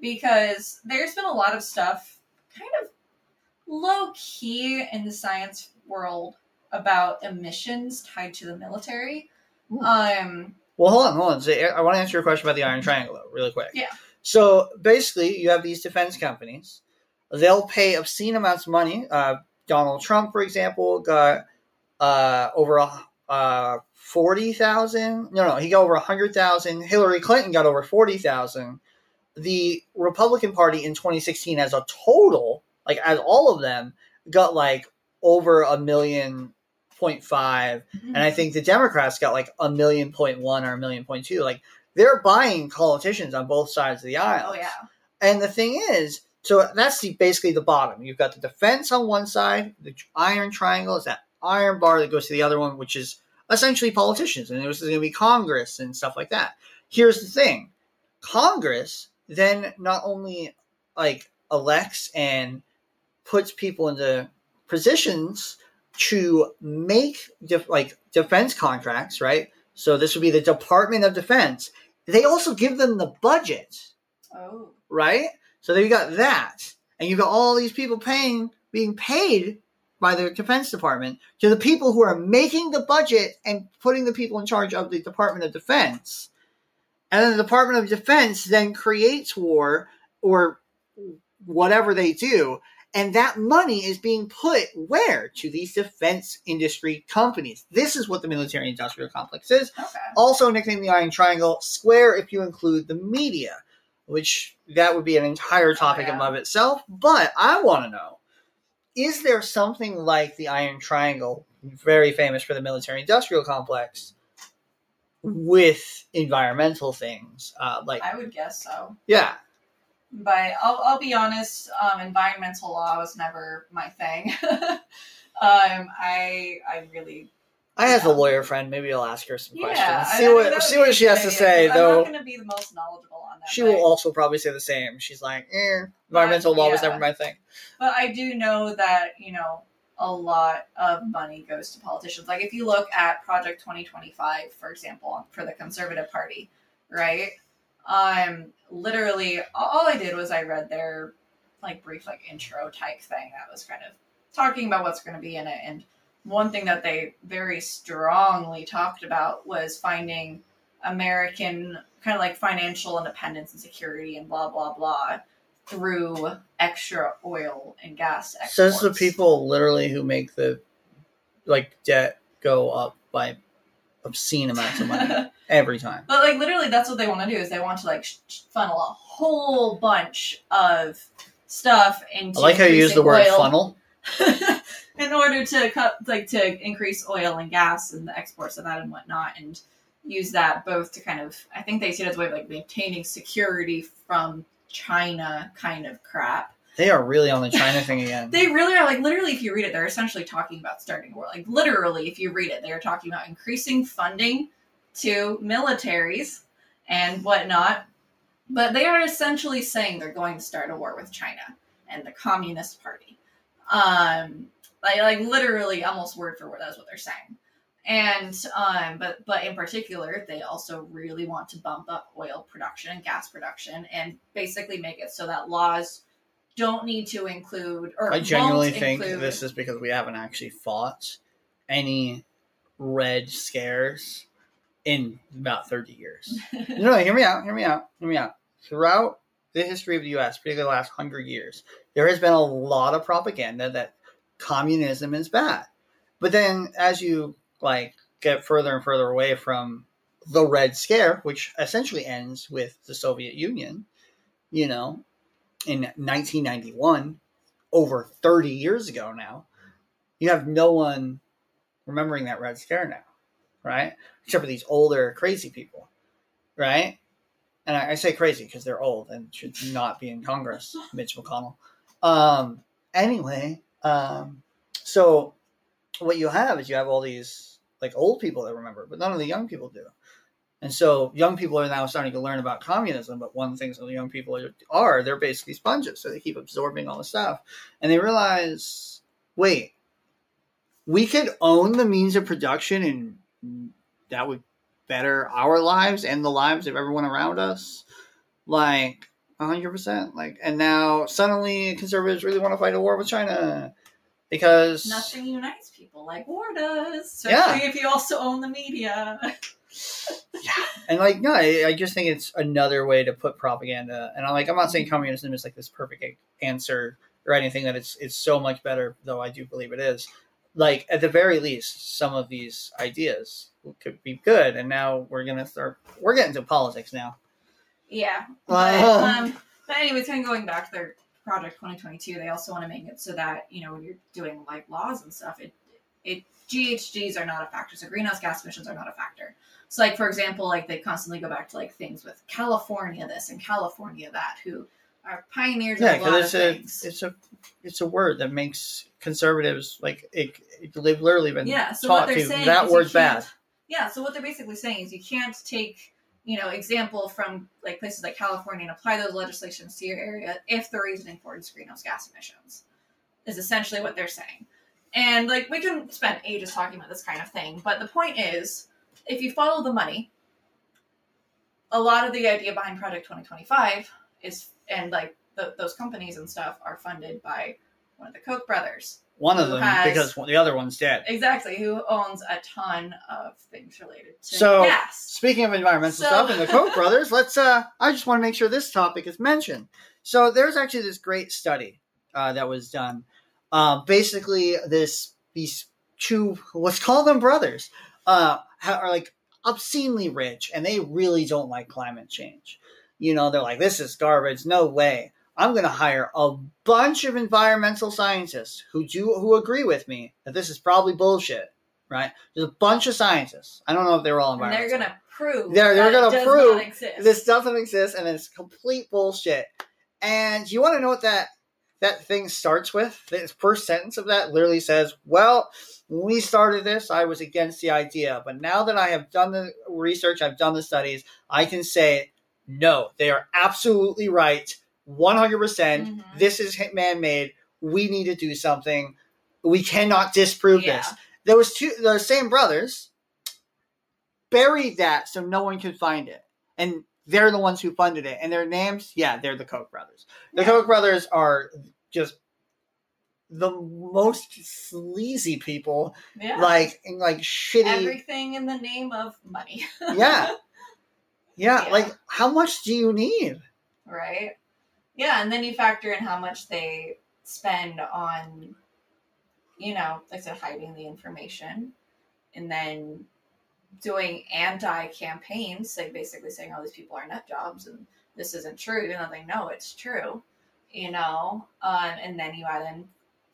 because there's been a lot of stuff kind of low-key in the science world about emissions tied to the military. Um, well, hold on, hold on. So I want to answer your question about the Iron Triangle, though, really quick. Yeah. So, basically, you have these defense companies. They'll pay obscene amounts of money. Uh, Donald Trump, for example, got uh, over a... Uh, Forty thousand? No, no, he got over a hundred thousand. Hillary Clinton got over forty thousand. The Republican Party in twenty sixteen, as a total, like as all of them, got like over a million point five, mm-hmm. and I think the Democrats got like a million point one or a million point two. Like they're buying politicians on both sides of the aisle. Oh yeah. And the thing is, so that's the, basically the bottom. You've got the defense on one side. The Iron Triangle is that iron bar that goes to the other one, which is essentially politicians, and it was going to be Congress and stuff like that. Here's the thing. Congress then not only like elects and puts people into positions to make def- like defense contracts, right? So this would be the Department of Defense. They also give them the budget. Oh. Right? So there you got that. And you've got all these people paying, being paid by the Defense Department, to the people who are making the budget and putting the people in charge of the Department of Defense. And then the Department of Defense then creates war or whatever they do. And that money is being put where? To these defense industry companies. This is what the military industrial complex is. Okay. Also nicknamed the Iron Triangle, square if you include the media, which that would be an entire topic oh, yeah. above itself. But I want to know, is there something like the Iron Triangle, very famous for the military-industrial complex, with environmental things? Uh, like I would guess so. Yeah. But I'll I'll be honest, um, environmental law was never my thing. um, I I really... I have know. a lawyer friend. Maybe I'll ask her some yeah, questions. See I what see what she has to say, I'm though. I'm not going to be the most knowledgeable on that. She will also probably say the same. She's like, eh, environmental but, law yeah. was never my thing. But I do know that, you know, a lot of money goes to politicians. Like, if you look at Project twenty twenty-five, for example, for the Conservative Party, right? Um, literally, all I did was I read their like brief like intro type thing that was kind of talking about what's going to be in it. And one thing that they very strongly talked about was finding American kind of like financial independence and security and blah, blah, blah through extra oil and gas exports. So it's the people literally who make the like debt go up by obscene amounts of money every time. But like literally that's what they want to do is they want to like funnel a whole bunch of stuff into I like how you use the word oil. Funnel. In order to cut, like to increase oil and gas and the exports of that and whatnot, and use that both to kind of, I think they see it as a way of like maintaining security from China kind of crap. They are really on the China thing again. They really are. Like literally, if you read it, they're essentially talking about starting a war. Like literally, if you read it, they're talking about increasing funding to militaries and whatnot. But they are essentially saying they're going to start a war with China and the Communist Party. Um, like, like literally almost word for word, that's what they're saying. And, um, but, but in particular, they also really want to bump up oil production and gas production and basically make it so that laws don't need to include, or I genuinely won't think include, this is because we haven't actually fought any red scares in about thirty years. No, no, hear me out, hear me out, hear me out. Throughout the history of the U S, particularly the last hundred years, there has been a lot of propaganda that communism is bad. But then as you like get further and further away from the Red Scare, which essentially ends with the Soviet Union, you know, in nineteen ninety-one, over thirty years ago now, you have no one remembering that Red Scare now, right? Except for these older crazy people, right? And I, I say crazy because they're old and should not be in Congress, Mitch McConnell. Um, anyway, um, so what you have is you have all these like old people that remember, but none of the young people do. And so young people are now starting to learn about communism, but one of the things that the young people are, are they're basically sponges. So they keep absorbing all the stuff and they realize, wait, we could own the means of production and that would better our lives and the lives of everyone around us. Like, one hundred percent. Like, and now suddenly conservatives really want to fight a war with China because nothing unites people like war does. Especially yeah. If you also own the media. Yeah. And like, no, I, I just think it's another way to put propaganda. And I'm like, I'm not saying communism is like this perfect answer or anything that it's, it's so much better, though I do believe it is. Like, at the very least, some of these ideas could be good. And now we're going to start, we're getting to politics now. Yeah. But, um, but anyways, kind of going back to their Project twenty twenty-two, they also want to make it so that, you know, when you're doing like laws and stuff, it, it, G H Gs are not a factor. So greenhouse gas emissions are not a factor. So like, for example, like they constantly go back to like things with California this and California that, who are pioneers yeah, in a lot of things. Yeah, it's a, it's a word that makes conservatives, like it, it, they've literally been yeah, so taught to, that word's bad. Yeah, so what they're basically saying is you can't take, you know, example from like places like California and apply those legislations to your area if the reasoning for it is greenhouse gas emissions, is essentially what they're saying. And like we can spend ages talking about this kind of thing, but the point is, if you follow the money, a lot of the idea behind Project twenty twenty-five is, and like the, those companies and stuff are funded by one of the Koch brothers. One of them, has, because the other one's dead. Exactly, who owns a ton of things related to so, gas. Speaking of environmental so, stuff and the Koch brothers, let's. Uh, I just want to make sure this topic is mentioned. So there's actually this great study uh, that was done. Uh, basically, this these two, let's call them brothers, uh, are like obscenely rich, and they really don't like climate change. You know, they're like, this is garbage, no way. I'm going to hire a bunch of environmental scientists who do who agree with me that this is probably bullshit, right? There's a bunch of scientists. I don't know if they were all environmental. And they're going to prove they're, they're going to prove this doesn't exist and it's complete bullshit. And you want to know what that that thing starts with? The first sentence of that literally says, "Well, when we started this, I was against the idea, but now that I have done the research, I've done the studies, I can say no, they are absolutely right." one hundred percent, mm-hmm. This is man-made. We need to do something. We cannot disprove yeah. this. There was two, the same brothers buried that so no one could find it. And they're the ones who funded it. And their names, yeah, they're the Koch brothers. The Koch brothers are just the most sleazy people. Yeah. Like, like shitty. Everything in the name of money. yeah. yeah. Yeah. Like, how much do you need? Right. Yeah. And then you factor in how much they spend on, you know, like I said, hiding the information. And then doing anti-campaigns, like basically saying, oh, these people are nut jobs and this isn't true, even though they know it's true, you know? Um, and then you add in the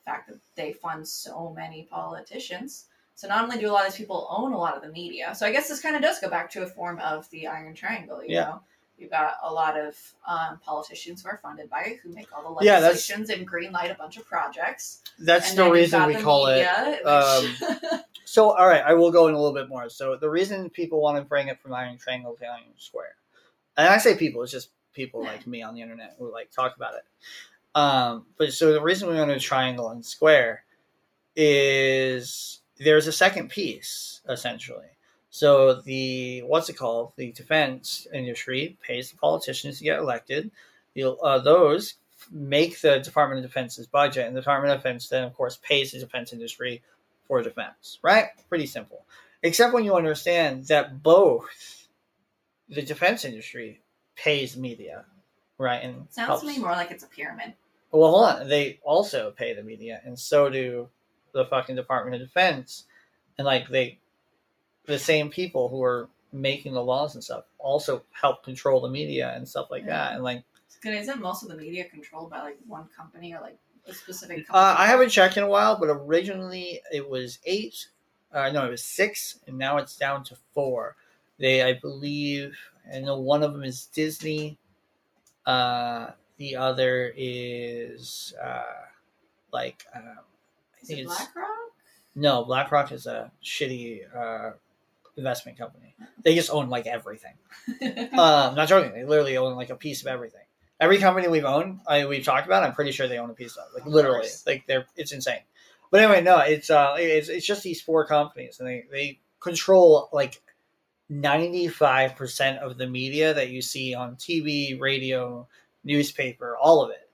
fact that they fund so many politicians. So not only do a lot of these people own a lot of the media, so I guess this kind of does go back to a form of the Iron Triangle, you yeah. know? You've got a lot of um, politicians who are funded by it, who make all the legislations yeah, and green light a bunch of projects. That's the reason we the call media, it. Which... Um, so, all right, I will go in a little bit more. So the reason people want to bring it from Iron Triangle to Iron Square, and I say people, it's just people yeah. like me on the internet who like talk about it. Um, but so the reason we want to triangle and square is there's a second piece, essentially. So the, what's it called? The defense industry pays the politicians to get elected. The, uh, those make the Department of Defense's budget, and the Department of Defense then, of course, pays the defense industry for defense, right? Pretty simple. Except when you understand that both the defense industry pays media, right? And sounds helps. To me more like it's a pyramid. Well, hold on. They also pay the media, and so do the fucking Department of Defense. And, like, they... the same people who are making the laws and stuff also help control the media and stuff like yeah. that. And like, isn't most of the media controlled by like one company or like a specific company? Uh, I haven't checked in a while, but originally it was eight. Uh, no, it was six, and now it's down to four. They, I believe, I know one of them is Disney. Uh, the other is uh, like, uh, I think is it it's BlackRock? No, BlackRock is a shitty, uh, investment company. They just own like everything. um, not joking. They literally own like a piece of everything. Every company we've owned, I, we've talked about, I'm pretty sure they own a piece of it. Like of literally, course. Like they're it's insane. But anyway, no, it's uh, it's it's just these four companies, and they, they control like ninety-five percent of the media that you see on T V, radio, newspaper, all of it,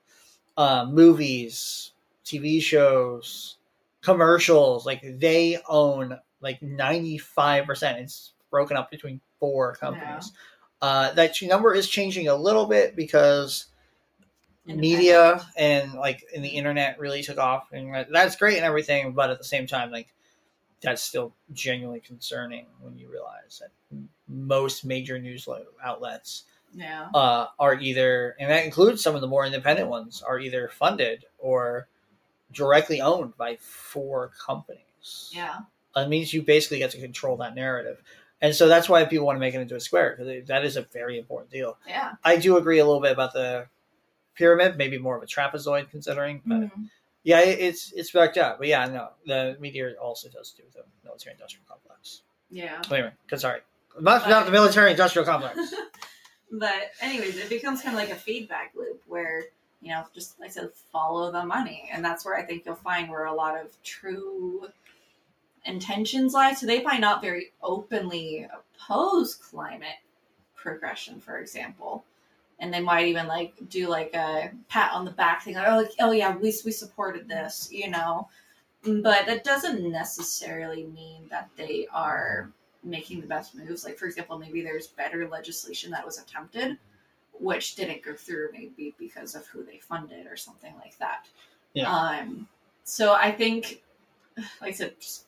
uh, movies, T V shows, commercials. Like they own. Like ninety-five percent, it's broken up between four companies. Yeah. Uh, that number is changing a little bit because media and like in the internet really took off, and that's great and everything. But at the same time, like that's still genuinely concerning when you realize that most major news outlets yeah. uh, are either, and that includes some of the more independent ones, are either funded or directly owned by four companies. Yeah. It means you basically get to control that narrative. And so that's why people want to make it into a square, because that is a very important deal. Yeah. I do agree a little bit about the pyramid, maybe more of a trapezoid considering. But mm-hmm. yeah, it's it's backed up. But yeah, no, the media also does do the military industrial complex. Yeah. But anyway, because sorry, not, but, not the military industrial complex. But anyways, it becomes kind of like a feedback loop where, you know, just like I said, follow the money. And that's where I think you'll find where a lot of true... intentions lie. So they might not very openly oppose climate progression, for example, and they might even like do like a pat on the back thing, like oh, like, oh yeah, we we supported this, you know, but that doesn't necessarily mean that they are making the best moves. Like for example, maybe there's better legislation that was attempted, which didn't go through, maybe because of who they funded or something like that. Yeah. Um. So I think, like I said, just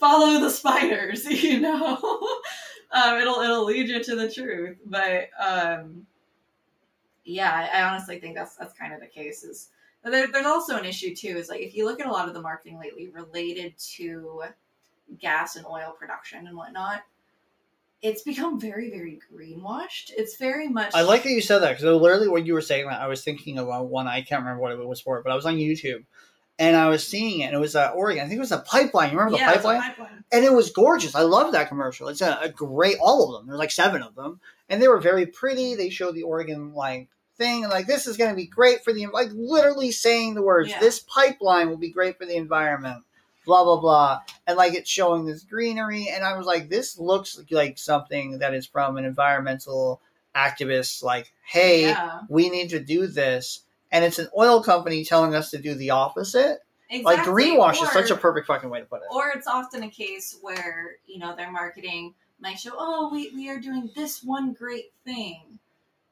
follow the spiders, you know. um, it'll it'll lead you to the truth. But um, yeah, I, I honestly think that's that's kind of the case. Is there, there's also an issue too. Is like if you look at a lot of the marketing lately related to gas and oil production and whatnot, it's become very very greenwashed. It's very much. I like that you said that, because literally when you were saying that, I was thinking of one. I can't remember what it was for, but I was on YouTube. And I was seeing it, and it was uh, Oregon. I think it was a pipeline. You remember yeah, the pipeline? It was a pipeline? And it was gorgeous. I love that commercial. It's a, a great, all of them. There's like seven of them. And they were very pretty. They showed the Oregon like thing. And like, this is going to be great for the, like literally saying the words, yeah. This pipeline will be great for the environment. blah, blah, blah. And like it's showing this greenery. And I was like, this looks like something that is from an environmental activist, like, hey, yeah. we need to do this. And it's an oil company telling us to do the opposite. Exactly. Like greenwash or, is such a perfect fucking way to put it. Or it's often a case where, you know, their marketing might show, oh, we, we are doing this one great thing.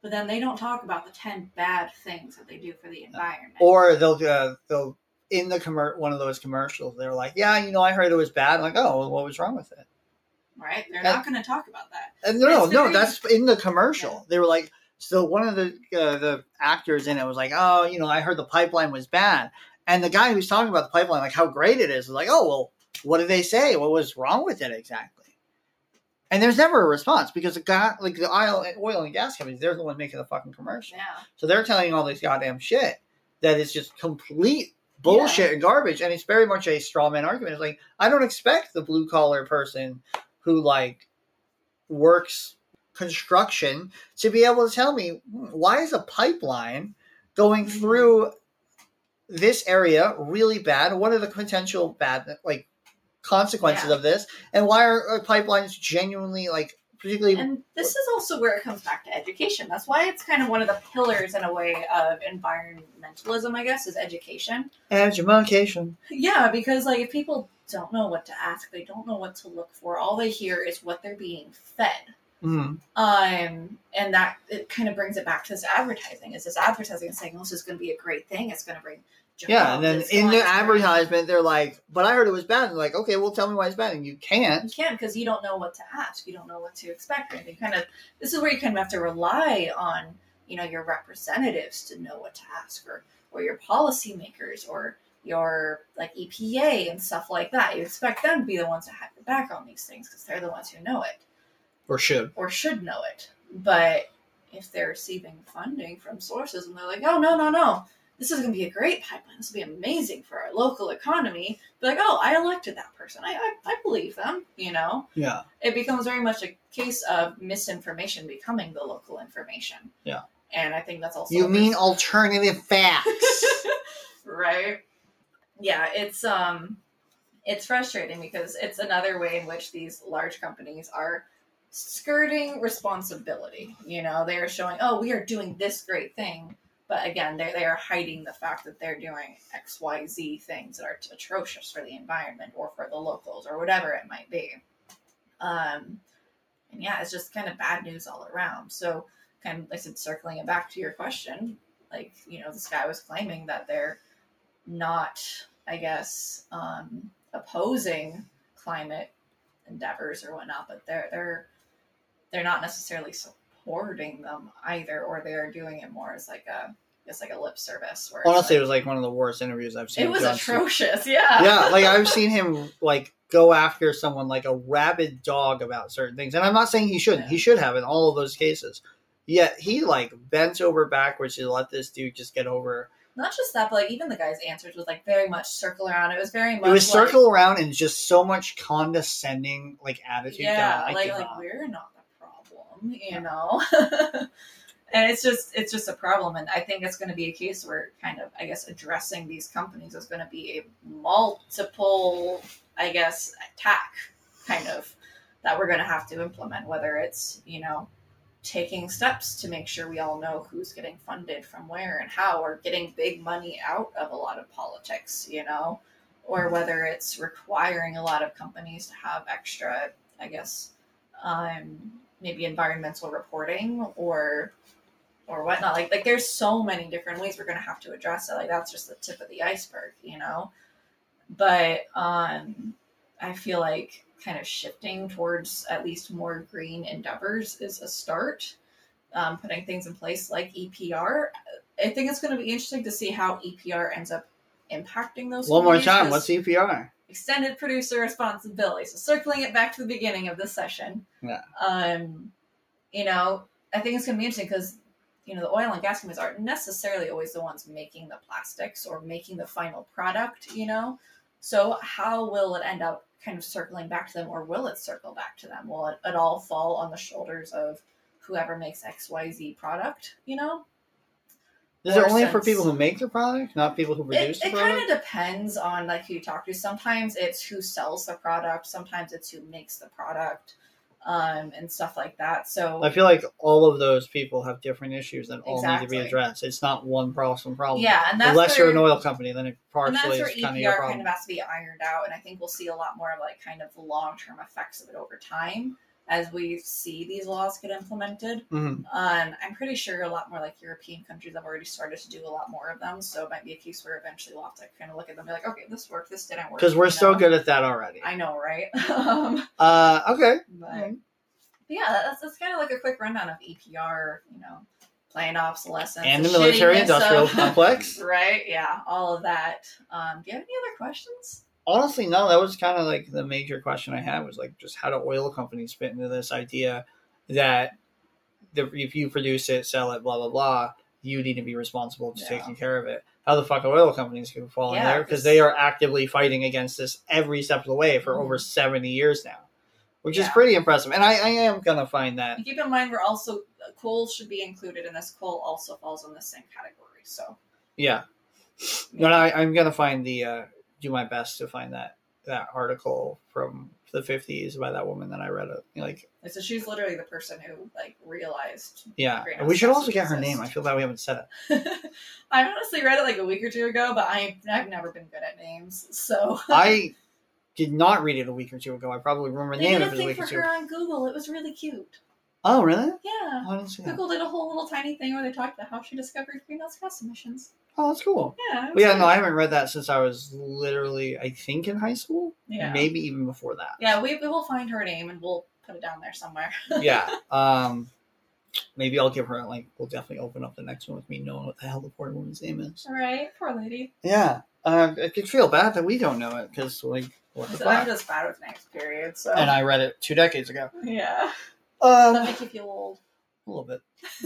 But then they don't talk about the ten bad things that they do for the environment. Or they'll uh, they'll in the commer- one of those commercials, they're like, yeah, you know, I heard it was bad. I'm like, oh, well, what was wrong with it? Right? They're and, not going to talk about that. And no, no, reason. That's in the commercial. Yeah. They were like, so one of the uh, the actors in it was like, oh, you know, I heard the pipeline was bad. And the guy who's talking about the pipeline, like how great it is, is like, oh, well, what did they say? What was wrong with it exactly? And there's never a response because the guy, like the oil, oil and gas companies, they're the one making the fucking commercial. Yeah. So they're telling all this goddamn shit that is just complete bullshit yeah. and garbage. And it's very much a straw man argument. It's like, I don't expect the blue collar person who like works construction to be able to tell me why is a pipeline going mm-hmm. through this area really bad? What are the potential bad, like, consequences yeah. of this, and why are pipelines genuinely like particularly? And this is also where it comes back to education. That's why it's kind of one of the pillars in a way of environmentalism, I guess, is education. Education. Yeah, because like if people don't know what to ask, they don't know what to look for. All they hear is what they're being fed. Mm-hmm. Um, and that it kind of brings it back to this advertising. Is this advertising is saying, oh, this is going to be a great thing. It's going to bring. Yeah, and then in the advertisement, they're like, but I heard it was bad. And like, okay, well, tell me why it's bad. And you can't. You can't because you don't know what to ask. You don't know what to expect. And you kind of, this is where you kind of have to rely on, you know, your representatives to know what to ask or, or your policymakers or your, like, E P A and stuff like that. You expect them to be the ones that have your back on these things because they're the ones who know it. Or should. Or should know it. But if they're receiving funding from sources and they're like, oh, no, no, no. This is going to be a great pipeline. This will be amazing for our local economy. Be like, oh, I elected that person. I, I I believe them, you know? Yeah. It becomes very much a case of misinformation becoming the local information. Yeah. And I think that's also... You mean alternative facts. Right? Yeah, it's um, it's frustrating because it's another way in which these large companies are skirting responsibility. You know, they are showing, oh, we are doing this great thing. But again, they they are hiding the fact that they're doing X, Y, Z things that are atrocious for the environment or for the locals or whatever it might be. Um, and yeah, it's just kind of bad news all around. So kind of, like I said, circling it back to your question, like, you know, this guy was claiming that they're not, I guess, um, opposing climate endeavors or whatnot, but they're they're they're not necessarily supporting hoarding them either, or they are doing it more as like a it's like a lip service where honestly like, it was like one of the worst interviews I've seen. It was John atrocious Stewart. yeah yeah like I've seen him like go after someone like a rabid dog about certain things, and I'm not saying he shouldn't yeah. he should have in all of those cases, yet he like bent over backwards to let this dude just get over. Not just that, but like even the guy's answers was like very much circle around. It was very much. It was like, circle around and just so much condescending like attitude. Yeah, that like like not. We're not you know. And it's just it's just a problem, and I think it's going to be a case where kind of I guess addressing these companies is going to be a multiple I guess attack kind of that we're going to have to implement, whether it's you know taking steps to make sure we all know who's getting funded from where and how, or getting big money out of a lot of politics, you know, or whether it's requiring a lot of companies to have extra I guess um maybe environmental reporting or or whatnot. Like like there's so many different ways we're gonna have to address it. Like that's just the tip of the iceberg, you know? But um I feel like kind of shifting towards at least more green endeavors is a start. Um putting things in place like E P R. I think it's gonna be interesting to see how E P R ends up impacting those. One more time, what's E P R? Extended producer responsibility. So circling it back to the beginning of this session, yeah. um, you know, I think it's going to be interesting because, you know, the oil and gas companies aren't necessarily always the ones making the plastics or making the final product, you know. So how will it end up kind of circling back to them, or will it circle back to them? Will it, it all fall on the shoulders of whoever makes X Y Z product, you know? Is it only sense. for people who make their product, not people who produce it, the product? It kind of depends on like who you talk to. Sometimes it's who sells the product. Sometimes it's who makes the product, um, and stuff like that. So I feel like all of those people have different issues that exactly. all need to be addressed. It's not one problem. problem. Yeah, and that's unless where, you're an oil company, then it partially is kind of your problem. And that's where E P R kind of has to be ironed out. And I think we'll see a lot more of like kind of the long-term effects of it over time as we see these laws get implemented. Mm-hmm. Um, I'm pretty sure a lot more like European countries have already started to do a lot more of them. So it might be a case where eventually we'll have to kind of look at them and be like, okay, this worked, this didn't work. Because we're you know? so good at that already. I know, right? um, uh, okay. But, mm-hmm. but yeah, that's, that's kind of like a quick rundown of E P R, you know, planned obsolescence. And the, the military industrial complex. Right, yeah, all of that. Um, do you have any other questions? Honestly, no, that was kind of like the major question I had was like, just how do oil companies fit into this idea that the, if you produce it, sell it, blah, blah, blah, you need to be responsible to yeah. taking care of it. How the fuck are oil companies going to fall yeah, in there? Because they are actively fighting against this every step of the way for mm-hmm. over seventy years now, which yeah. is pretty impressive. And I, I am going to find that. Keep in mind, we're also, coal should be included in this. Coal also falls in the same category. So, yeah. yeah. No, I, I'm going to find the, uh, do my best to find that that article from the fifties by that woman that I read it. Like, so she's literally the person who like realized. Yeah, we should also get her name. I feel that we haven't said it. I honestly read it like a week or two ago, but I I've never been good at names, so I did not read it a week or two ago. I probably remember the name of it a week or two. They did a thing for her on Google. It was really cute. Oh, really? Yeah. Oh, Google that. did a whole little tiny thing where they talked about how she discovered greenhouse gas emissions. Oh, that's cool. Yeah. Well, yeah, no, I haven't read that since I was literally, I think, in high school. Yeah. Maybe even before that. Yeah, we we will find her name and we'll put it down there somewhere. yeah. Um, maybe I'll give her, like, we'll definitely open up the next one with me knowing what the hell the poor woman's name is. All right. Poor lady. Yeah. Uh, I could feel bad that we don't know it because, like, what the so fuck? I'm just bad with names, period. So. And I read it two decades ago. Yeah. Um, that makes you feel old. A little bit.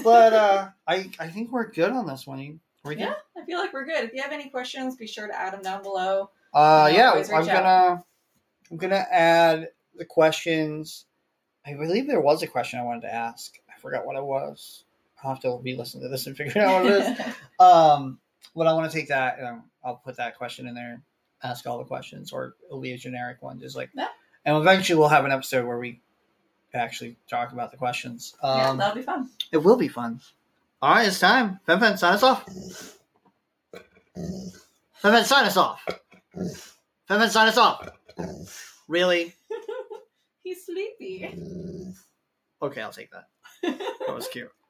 But uh, I, I think we're good on this one. Yeah, I feel like we're good. If you have any questions, be sure to add them down below. Uh, yeah, I'm gonna out. I'm gonna add the questions. I believe there was a question I wanted to ask. I forgot what it was. I'll have to re-listen to this and figure out what it is. um, but I want to take that and I'll put that question in there. Ask all the questions, or it'll be a generic one, just like. Yeah. And eventually, we'll have an episode where we actually talk about the questions. Um, yeah, that'll be fun. It will be fun. All right, it's time. Fen Fen, sign us off. Fen Fen, sign us off. Fen Fen, sign us off. Really? He's sleepy. Okay, I'll take that. That was cute.